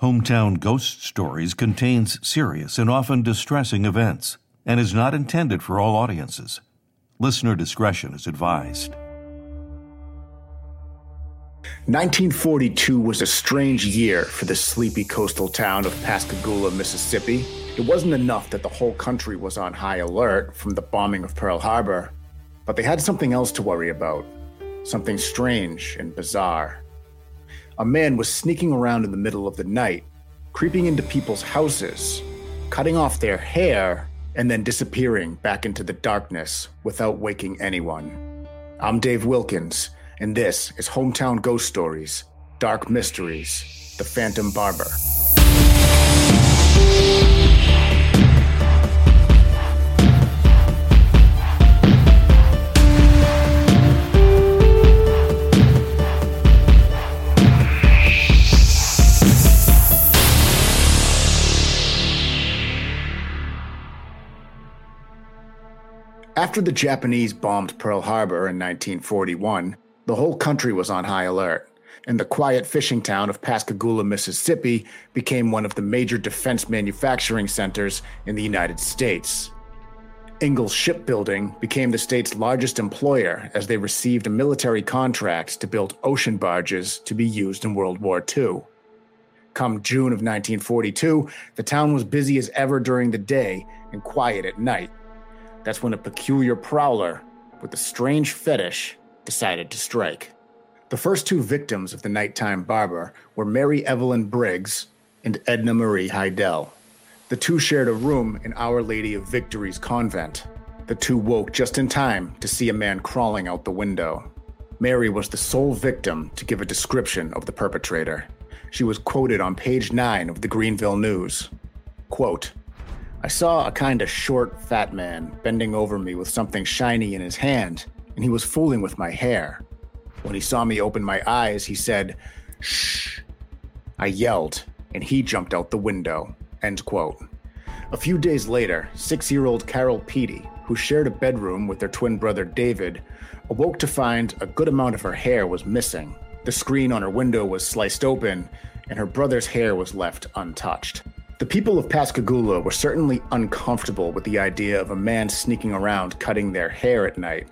Hometown Ghost Stories contains serious and often distressing events and is not intended for all audiences. Listener discretion is advised. 1942 was a strange year for the sleepy coastal town of Pascagoula, Mississippi. It wasn't enough that the whole country was on high alert from the bombing of Pearl Harbor, but they had something else to worry about, something strange and bizarre. A man was sneaking around in the middle of the night, creeping into people's houses, cutting off their hair, and then disappearing back into the darkness without waking anyone. I'm Dave Wilkins, and this is Hometown Ghost Stories, Dark Mysteries, The Phantom Barber. After the Japanese bombed Pearl Harbor in 1941, the whole country was on high alert, and the quiet fishing town of Pascagoula, Mississippi became one of the major defense manufacturing centers in the United States. Ingalls Shipbuilding became the state's largest employer as they received a military contract to build ocean barges to be used in World War II. Come June of 1942, the town was busy as ever during the day and quiet at night. That's when a peculiar prowler with a strange fetish decided to strike. The first two victims of the nighttime barber were Mary Evelyn Briggs and Edna Marie Heidel. The two shared a room in Our Lady of Victory's convent. The two woke just in time to see a man crawling out the window. Mary was the sole victim to give a description of the perpetrator. She was quoted on page 9 of the Greenville News. Quote, "I saw a kind of short, fat man bending over me with something shiny in his hand, and he was fooling with my hair. When he saw me open my eyes, he said, 'Shh.' I yelled, and he jumped out the window." End quote. A few days later, 6-year-old Carol Petey, who shared a bedroom with their twin brother David, awoke to find a good amount of her hair was missing. The screen on her window was sliced open, and her brother's hair was left untouched. The people of Pascagoula were certainly uncomfortable with the idea of a man sneaking around cutting their hair at night,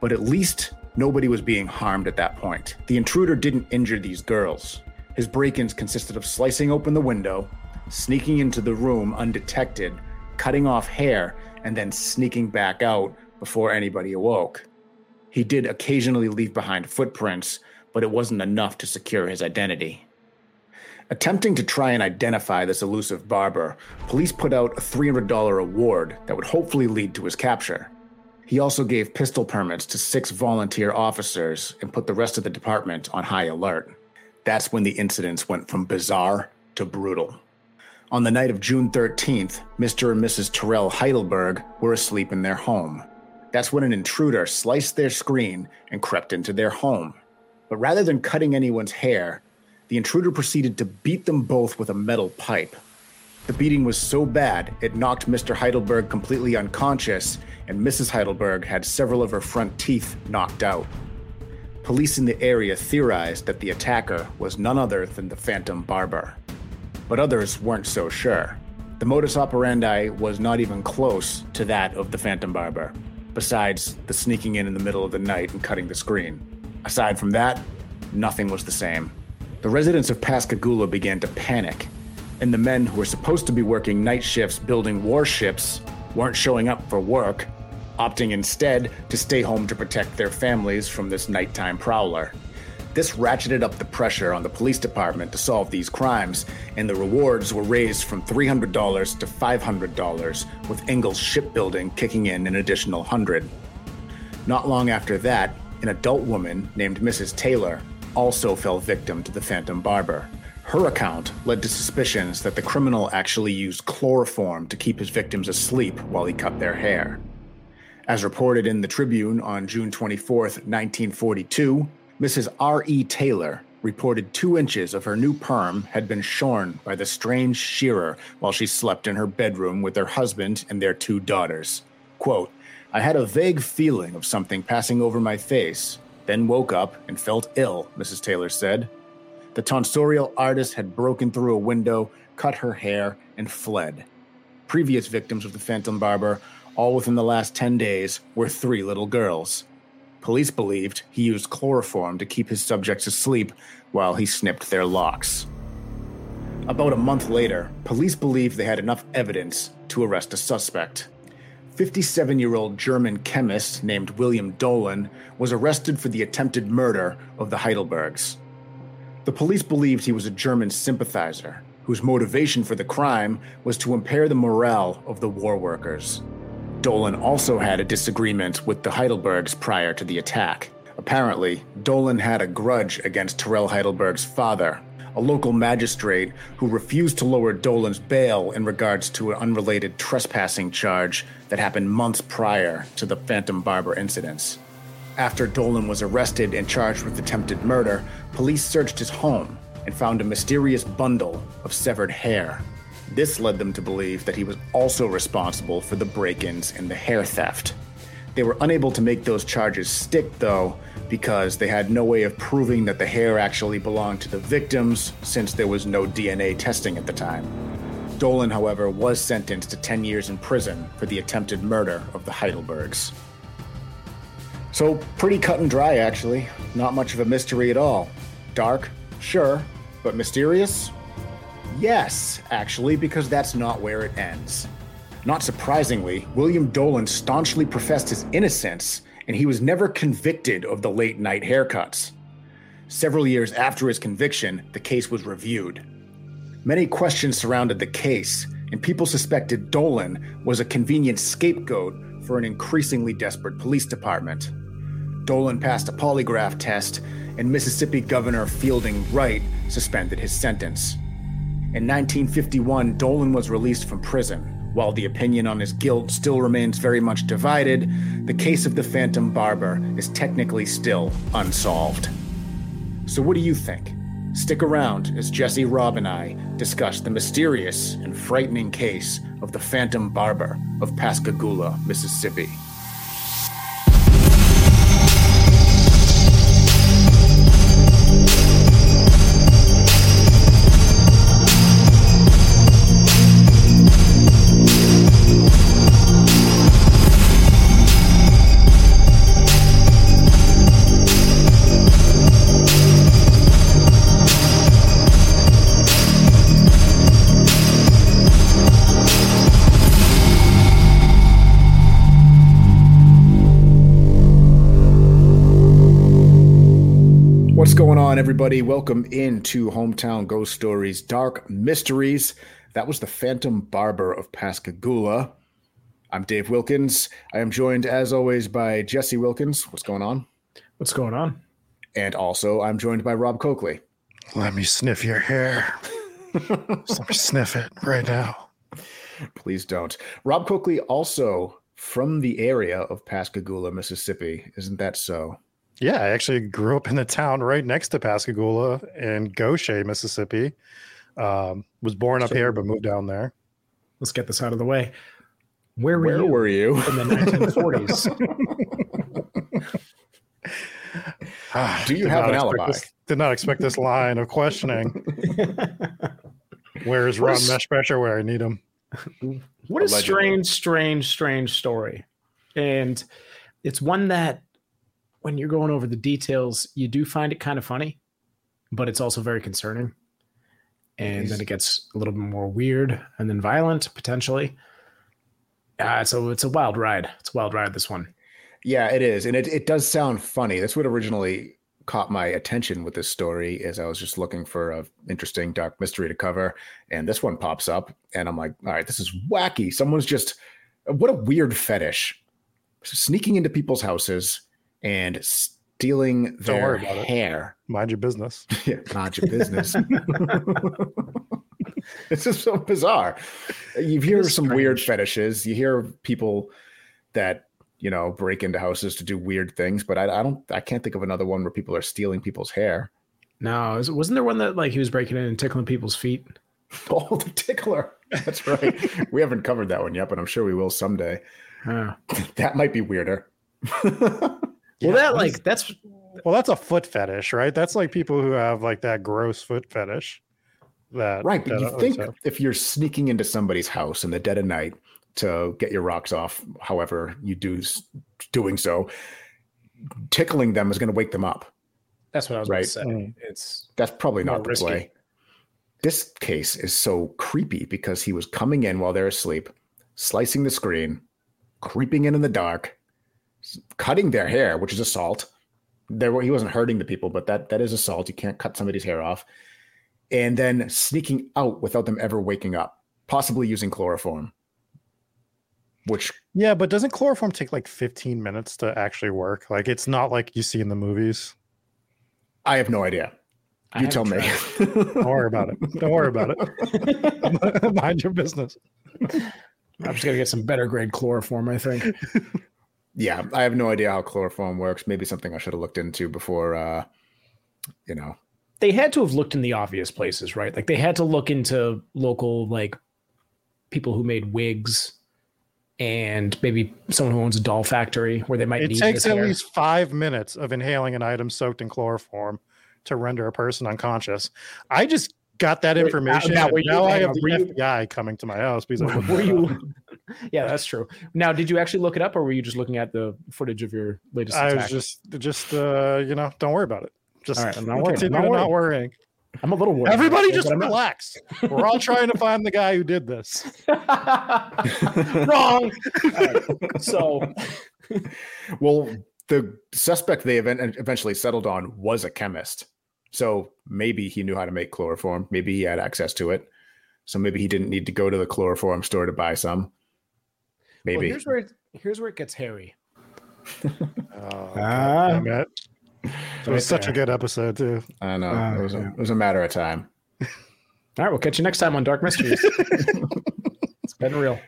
but at least nobody was being harmed at that point. The intruder didn't injure these girls. His break-ins consisted of slicing open the window, sneaking into the room undetected, cutting off hair, and then sneaking back out before anybody awoke. He did occasionally leave behind footprints, but it wasn't enough to secure his identity. Attempting to try and identify this elusive barber, police put out a $300 award that would hopefully lead to his capture. He also gave pistol permits to 6 volunteer officers and put the rest of the department on high alert. That's when the incidents went from bizarre to brutal. On the night of June 13th, Mr. and Mrs. Terrell Heidelberg were asleep in their home. That's when an intruder sliced their screen and crept into their home. But rather than cutting anyone's hair, the intruder proceeded to beat them both with a metal pipe. The beating was so bad, it knocked Mr. Heidelberg completely unconscious, and Mrs. Heidelberg had several of her front teeth knocked out. Police in the area theorized that the attacker was none other than the Phantom Barber. But others weren't so sure. The modus operandi was not even close to that of the Phantom Barber, besides the sneaking in the middle of the night and cutting the screen. Aside from that, nothing was the same. The residents of Pascagoula began to panic, and the men who were supposed to be working night shifts building warships weren't showing up for work, opting instead to stay home to protect their families from this nighttime prowler. This ratcheted up the pressure on the police department to solve these crimes, and the rewards were raised from $300 to $500, with Ingalls Shipbuilding kicking in an additional $100. Not long after that, an adult woman named Mrs. Taylor also fell victim to the Phantom Barber. Her account led to suspicions that the criminal actually used chloroform to keep his victims asleep while he cut their hair. As reported in the Tribune on June 24, 1942, Mrs. R.E. Taylor reported 2 inches of her new perm had been shorn by the strange shearer while she slept in her bedroom with her husband and their 2 daughters. Quote, "I had a vague feeling of something passing over my face, then woke up and felt ill," Mrs. Taylor said. The tonsorial artist had broken through a window, cut her hair, and fled. Previous victims of the Phantom Barber, all within the last 10 days, were 3 little girls. Police believed he used chloroform to keep his subjects asleep while he snipped their locks. About a month later, police believed they had enough evidence to arrest a suspect. 57-year-old German chemist named William Dolan was arrested for the attempted murder of the Heidelbergs. The police believed he was a German sympathizer whose motivation for the crime was to impair the morale of the war workers. Dolan also had a disagreement with the Heidelbergs prior to the attack. Apparently, Dolan had a grudge against Terrell Heidelberg's father, a local magistrate who refused to lower Dolan's bail in regards to an unrelated trespassing charge that happened months prior to the Phantom Barber incidents. After Dolan was arrested and charged with attempted murder, police searched his home and found a mysterious bundle of severed hair. This led them to believe that he was also responsible for the break-ins and the hair theft. They were unable to make those charges stick, though, because they had no way of proving that the hair actually belonged to the victims, since there was no DNA testing at the time. Dolan, however, was sentenced to 10 years in prison for the attempted murder of the Heidelbergs. So pretty cut and dry, actually. Not much of a mystery at all. Dark, sure, but mysterious? Yes, actually, because that's not where it ends. Not surprisingly, William Dolan staunchly professed his innocence, and he was never convicted of the late-night haircuts. Several years after his conviction, the case was reviewed. Many questions surrounded the case, and people suspected Dolan was a convenient scapegoat for an increasingly desperate police department. Dolan passed a polygraph test, and Mississippi Governor Fielding Wright suspended his sentence. In 1951, Dolan was released from prison. While the opinion on his guilt still remains very much divided, the case of the Phantom Barber is technically still unsolved. So what do you think? Stick around as Jesse, Rob, and I discuss the mysterious and frightening case of the Phantom Barber of Pascagoula, Mississippi. What's going on, everybody? Welcome into Hometown Ghost Stories, Dark Mysteries. That was the Phantom Barber of Pascagoula. I'm Dave Wilkins. I am joined, as always, by Jesse Wilkins. What's going on? What's going on? And also, I'm joined by Rob Coakley. Let me sniff your hair. Let me sniff it right now. Please don't. Rob Coakley, also from the area of Pascagoula, Mississippi. Isn't that so? Yeah, I actually grew up in the town right next to Pascagoula in Gautier, Mississippi. Was born up here, but moved down there. Let's get this out of the way. Where were you in the 1940s? Do you have an alibi? Did not expect this line of questioning. Where is Ron Meshbecher where I need him? What a strange story. And it's one that when you're going over the details, you do find it kind of funny, but it's also very concerning. And then it gets a little bit more weird and then violent, potentially. So it's a wild ride. This one. Yeah, it is. And it does sound funny. That's what originally caught my attention with this story is I was just looking for an interesting dark mystery to cover. And this one pops up and I'm like, all right, this is wacky. Someone's just, what a weird fetish. Sneaking into people's houses and stealing their hair. Mind your business. Yeah, mind your business. It's just so bizarre. You hear some weird fetishes. You hear people that, you know, break into houses to do weird things, but I can't think of another one where people are stealing people's hair. No, wasn't there one that like he was breaking in and tickling people's feet? Oh, the tickler. That's right. We haven't covered that one yet, but I'm sure we will someday. That might be weirder. That's a foot fetish, right? That's like people who have like that gross foot fetish. That right, but you think if you're sneaking into somebody's house in the dead of night to get your rocks off, however you doing so, tickling them is going to wake them up. That's what I was going to say. That's probably not the risky play. This case is so creepy because he was coming in while they're asleep, slicing the screen, creeping in the dark, cutting their hair, which is assault. He wasn't hurting the people, but that is assault. You can't cut somebody's hair off. And then sneaking out without them ever waking up, possibly using chloroform. But doesn't chloroform take like 15 minutes to actually work? Like it's not like you see in the movies. I have no idea. You tell me. Don't worry about it. Mind your business. I'm just gonna get some better grade chloroform, I think. Yeah, I have no idea how chloroform works. Maybe something I should have looked into before. They had to have looked in the obvious places, right? Like they had to look into local like people who made wigs and maybe someone who owns a doll factory where they might need this hair. It takes at least 5 minutes of inhaling an item soaked in chloroform to render a person unconscious. I just got that information. Now I have the FBI coming to my house because yeah, that's true. Now, did you actually look it up or were you just looking at the footage of your latest attack? I was just don't worry about it. Just all right, I'm not worrying. I'm a little worried. Everybody just relax. We're all trying to find the guy who did this. Wrong. Right. So, well, the suspect they eventually settled on was a chemist. So maybe he knew how to make chloroform. Maybe he had access to it. So maybe he didn't need to go to the chloroform store to buy some. Maybe. Well, here's where it gets hairy. Damn it. It was such a good episode, too. I know. It was a matter of time. All right. We'll catch you next time on Dark Mysteries. It's been real.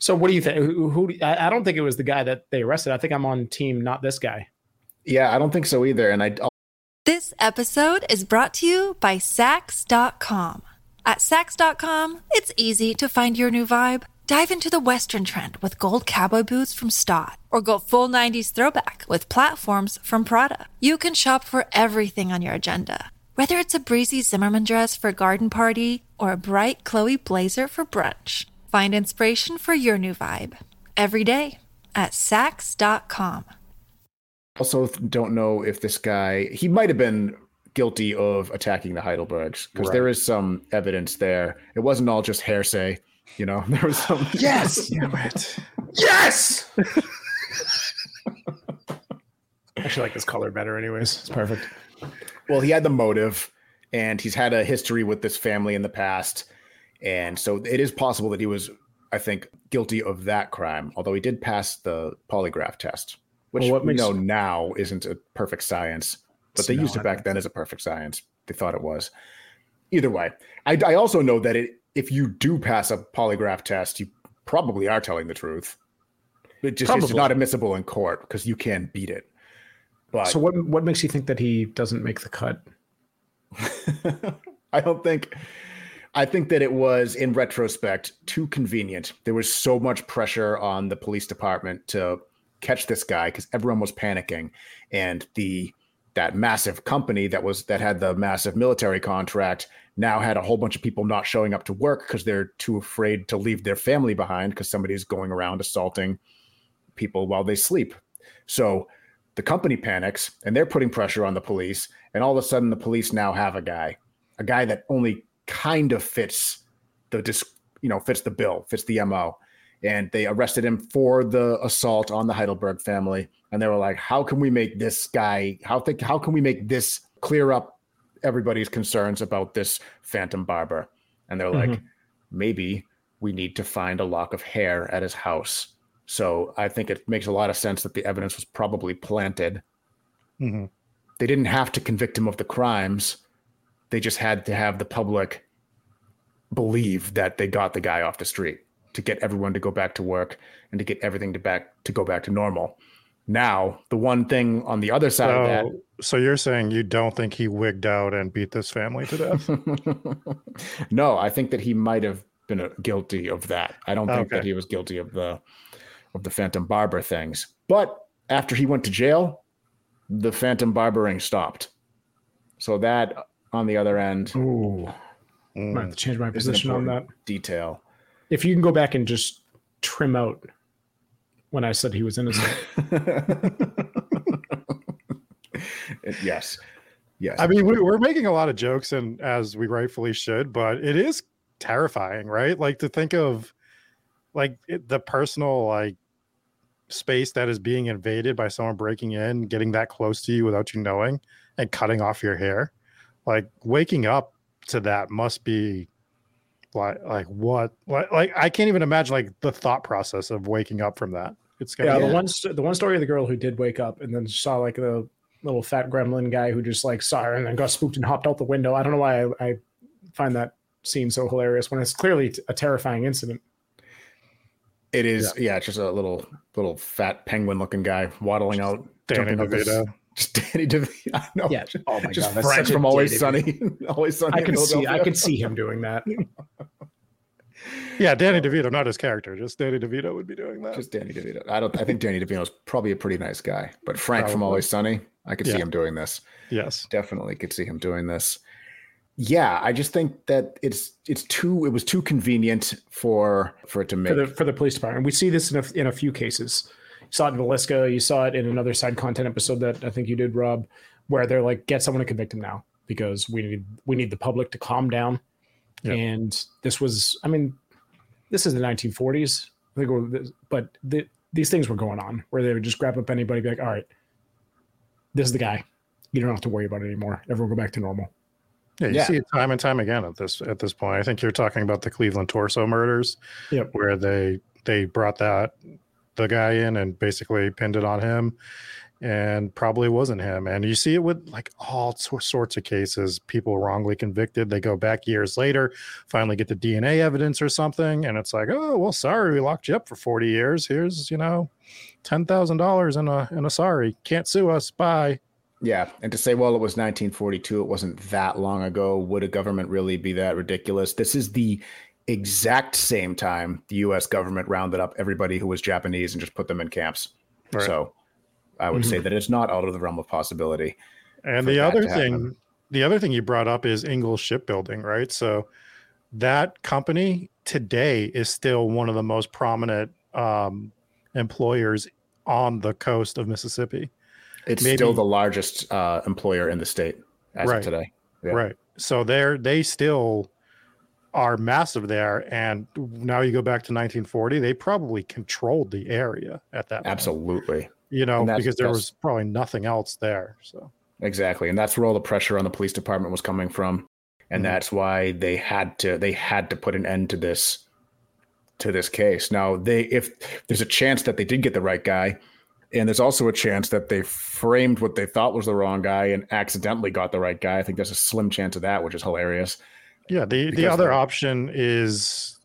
So what do you think? I don't think it was the guy that they arrested. I think I'm on team not this guy. Yeah, I don't think so either. And This episode is brought to you by Saks.com. At Saks.com, it's easy to find your new vibe. Dive into the Western trend with gold cowboy boots from Staud, or go full 90s throwback with platforms from Prada. You can shop for everything on your agenda, whether it's a breezy Zimmermann dress for a garden party or a bright Chloe blazer for brunch. Find inspiration for your new vibe every day at Saks.com. Also, don't know if this guy, he might have been guilty of attacking the Heidelbergs because there is some evidence there. It wasn't all just hearsay. You know, there was some. Yes! Damn it. Yes! I actually like this color better anyways. It's perfect. Well, he had the motive, and he's had a history with this family in the past. And so it is possible that he was, I think, guilty of that crime, although he did pass the polygraph test, which now isn't a perfect science. But they used it back then as a perfect science. They thought it was. Either way, I also know that if you do pass a polygraph test, you probably are telling the truth. It's not admissible in court because you can beat it. But so what makes you think that he doesn't make the cut? I don't think I think that it was, in retrospect, too convenient. There was so much pressure on the police department to catch this guy because everyone was panicking, and that massive company that had the massive military contract now had a whole bunch of people not showing up to work because they're too afraid to leave their family behind because somebody's going around assaulting people while they sleep. So the company panics and they're putting pressure on the police, and all of a sudden the police now have a guy that only kind of fits the bill, fits the MO. And they arrested him for the assault on the Heidelberg family. And they were like, how can we make this clear up everybody's concerns about this phantom barber? And they're like, maybe we need to find a lock of hair at his house. So I think it makes a lot of sense that the evidence was probably planted. Mm-hmm. They didn't have to convict him of the crimes. They just had to have the public believe that they got the guy off the street to get everyone to go back to work and to get everything to go back to normal. Now, the one thing on the other side of that. So you're saying you don't think he wigged out and beat this family to death? No, I think that he might have been guilty of that. I don't think that he was guilty of the Phantom Barber things. But after he went to jail, the Phantom Barbering stopped. So that, on the other end. Ooh. I might have to change my position on that detail. If you can go back and just trim out when I said he was innocent. Yes. I mean, we're making a lot of jokes, and as we rightfully should, but it is terrifying, right? Like, to think of the personal space that is being invaded by someone breaking in, getting that close to you without you knowing, and cutting off your hair. Like, waking up to that must be I can't even imagine the thought process of waking up from that. It's the one story of the girl who did wake up and then saw the little fat gremlin guy who just saw her and then got spooked and hopped out the window. I don't know why I find that scene so hilarious when it's clearly a terrifying incident. It is, yeah. It's just a little fat penguin looking guy waddling out, jumping up this. Just Danny DeVito. I know. Yeah. Oh my God. That's Frank from Always Sunny. Always Sunny. I can see him doing that. Yeah, Danny DeVito, not his character. Just Danny DeVito would be doing that. Just Danny DeVito. I think Danny DeVito's probably a pretty nice guy, but Frank from Always Sunny, I could see him doing this. Yes. Definitely could see him doing this. Yeah, I just think that it was too convenient for it to make for the police department. We see this in a few cases. You saw it in Villisca. You saw it in another side content episode that I think you did, Rob, where they're like, get someone to convict him now because we need the public to calm down. Yep. And this is the 1940s. But these things were going on where they would just grab up anybody, be like, all right, this is the guy. You don't have to worry about it anymore. Everyone go back to normal. Yeah, you see it time and time again at this point. I think you're talking about the Cleveland Torso Murders, yep, where they brought the guy in and basically pinned it on him, and probably wasn't him. And you see it with all sorts of cases, people wrongly convicted. They go back years later, finally get the DNA evidence or something. And it's like, oh, well, sorry, we locked you up for 40 years. Here's, $10,000 in a sorry. Can't sue us. Bye. Yeah. And to say, well, it was 1942. It wasn't that long ago. Would a government really be that ridiculous? This is the exact same time the U.S. government rounded up everybody who was Japanese and just put them in camps. Right. So I would say that it's not out of the realm of possibility. And the other thing you brought up is Ingalls Shipbuilding, right? So that company today is still one of the most prominent employers on the coast of Mississippi. It's still the largest employer in the state as of today. Yeah. Right. So they still are massive there, and now you go back to 1940, they probably controlled the area at that point. Absolutely. Because there was probably nothing else there. So exactly. And that's where all the pressure on the police department was coming from. And that's why they had to put an end to this case. Now if there's a chance that they did get the right guy, and there's also a chance that they framed what they thought was the wrong guy and accidentally got the right guy. I think there's a slim chance of that, which is hilarious. Yeah, the other option is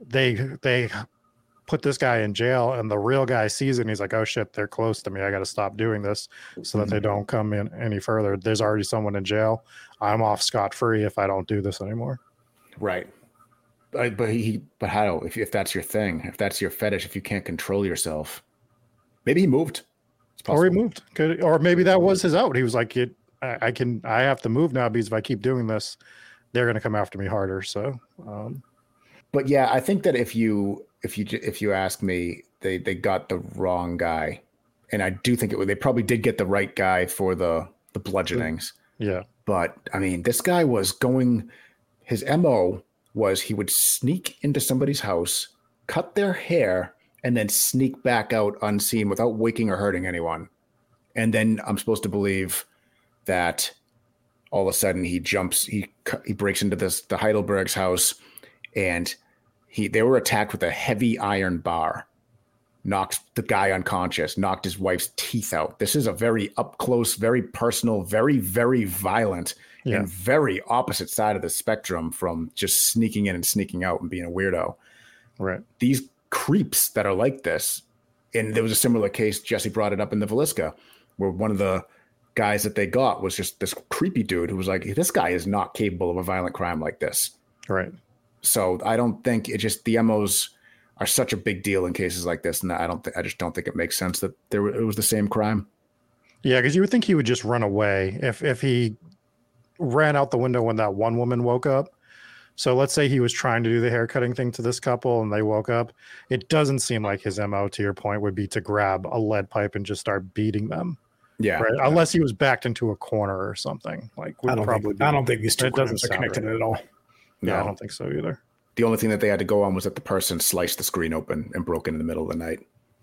they put this guy in jail, and the real guy sees it and he's like, oh shit, they're close to me, I got to stop doing this so that they don't come in any further. There's already someone in jail, I'm off scot-free if I don't do this anymore. Right. But how, if that's your thing, if that's your fetish, if you can't control yourself, maybe he moved. Or he moved. Or maybe that was his out. He was like, I have to move now because if I keep doing this, they're going to come after me harder. So, but yeah, I think that if you ask me, they got the wrong guy, and I do think they probably did get the right guy for the bludgeonings. Yeah. But I mean, this guy was going, his MO was he would sneak into somebody's house, cut their hair, and then sneak back out unseen without waking or hurting anyone. And then I'm supposed to believe that all of a sudden he jumps, he breaks into the Heidelberg's house, and they were attacked with a heavy iron bar, knocks the guy unconscious, knocked his wife's teeth out. This is a very up close, very personal, very, very violent and very opposite side of the spectrum from just sneaking in and sneaking out and being a weirdo. Right. These creeps that are like this, and there was a similar case, Jesse brought it up in the Villisca, where one of the guys that they got was just this creepy dude who was like, this guy is not capable of a violent crime like this. Right. So I don't think it just, the MOs are such a big deal in cases like this, and I just don't think it makes sense that it was the same crime. Yeah, because you would think he would just run away if he ran out the window when that one woman woke up. So let's say he was trying to do the hair cutting thing to this couple and they woke up. It doesn't seem like his MO, to your point, would be to grab a lead pipe and just start beating them. Yeah. Right? Unless he was backed into a corner or something. Like I don't think these two crimes are connected at all. No. Yeah, I don't think so either. The only thing that they had to go on was that the person sliced the screen open and broke in the middle of the night.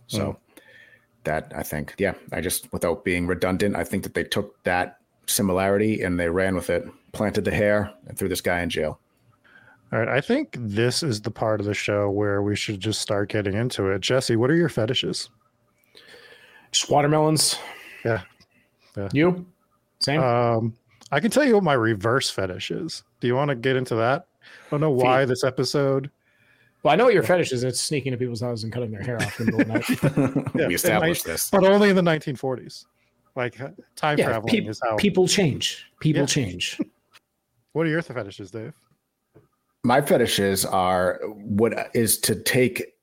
So that I think, without being redundant, I think that they took that similarity and they ran with it, planted the hair, and threw this guy in jail. All right, I think this is the part of the show where we should just start getting into it. Jesse, what are your fetishes? Just watermelons. Yeah. You? Same? I can tell you what my reverse fetish is. Do you want to get into that? I don't know why this episode. Well, I know what your fetish is. It's sneaking into people's houses and cutting their hair off in the middle of the night. We established this. But only in the 1940s. Like time traveling is how... People change. People change. What are your fetishes, Dave? My fetishes are what is to take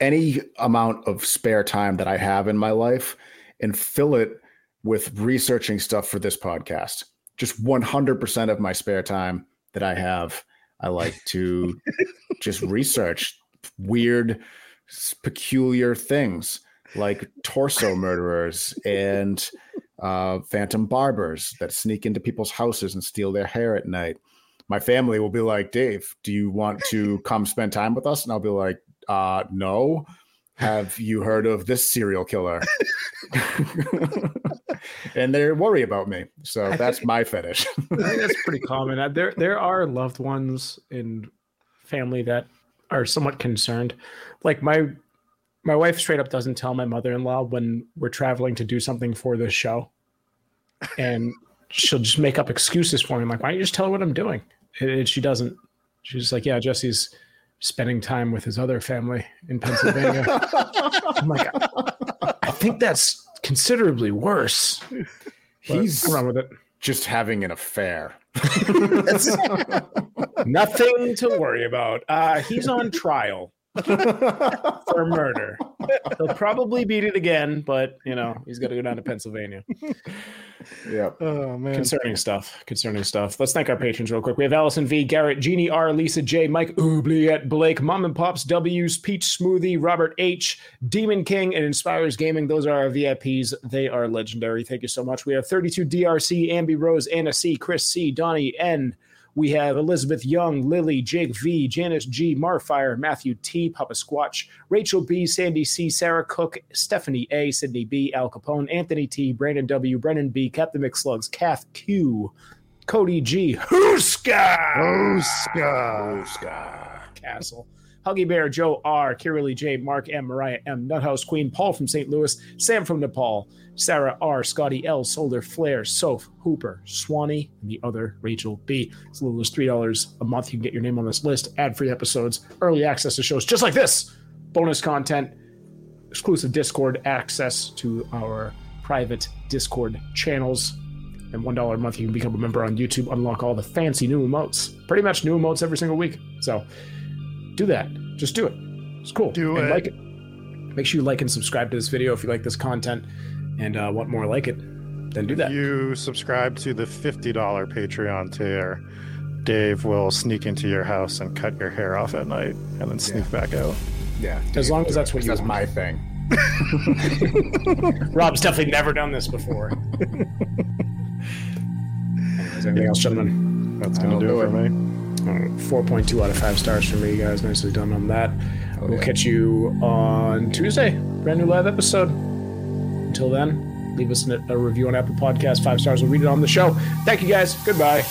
any amount of spare time that I have in my life and fill it with researching stuff for this podcast. Just 100% of my spare time that I have, I like to just research weird, peculiar things like torso murderers and phantom barbers that sneak into people's houses and steal their hair at night. My family will be like, Dave, do you want to come spend time with us? And I'll be like, no. Have you heard of this serial killer? And they worry about me. So that's my fetish. I think that's pretty common. There are loved ones in family that are somewhat concerned. Like my wife straight up doesn't tell my mother-in-law when we're traveling to do something for this show. And she'll just make up excuses for me. I'm like, why don't you just tell her what I'm doing? And she doesn't. She's just like, yeah, Jesse's spending time with his other family in Pennsylvania. I'm like, I think that's considerably worse. He's wrong with it. Just having an affair. Nothing to worry about. He's on trial for murder. He'll probably beat it again, but he's got to go down to Pennsylvania. Yeah. Oh man. Concerning stuff. Let's thank our patrons real quick. We have Allison V, Garrett, Jeannie R, Lisa J, Mike Oubliette, Blake, Mom and Pops W's, Peach Smoothie, Robert H, Demon King, and Inspires Gaming. Those are our VIPs. They are legendary. Thank you so much. We have 32 DRC, Ambi Rose, Anna C, Chris C, Donnie N. We have Elizabeth Young, Lily, Jake V, Janice G, Marfire, Matthew T, Papa Squatch, Rachel B, Sandy C, Sarah Cook, Stephanie A, Sydney B, Al Capone, Anthony T, Brandon W, Brennan B, Captain McSlugs, Kath Q, Cody G, Huska, Castle, Huggy Bear, Joe R, Kiralee J, Mark M, Mariah M, Nuthouse Queen, Paul from St. Louis, Sam from Nepal, Sarah R, Scotty L, Solder, Flair, Soph, Hooper, Swanee, and the other Rachel B. As little as $3 a month, you can get your name on this list, ad-free episodes, early access to shows just like this, bonus content, exclusive Discord access to our private Discord channels, and $1 a month you can become a member on YouTube, unlock all the fancy new emotes. Pretty much new emotes every single week. So do that. Just do it. It's cool. Do it. Like it. Make sure you like and subscribe to this video if you like this content and want more like it. Then do that. If you subscribe to the $50 Patreon tier, Dave will sneak into your house and cut your hair off at night and then sneak back out. Yeah. Dave, as long as that's what you want. That's my thing. Rob's definitely never done this before. Is anything else, gentlemen? That's going to do it for me. 4.2 out of 5 stars for me, guys. Nicely done on that. We'll catch you on Tuesday. Brand new live episode. Until then, leave us a review on Apple Podcasts. 5 stars. We'll read it on the show. Thank you, guys. Goodbye.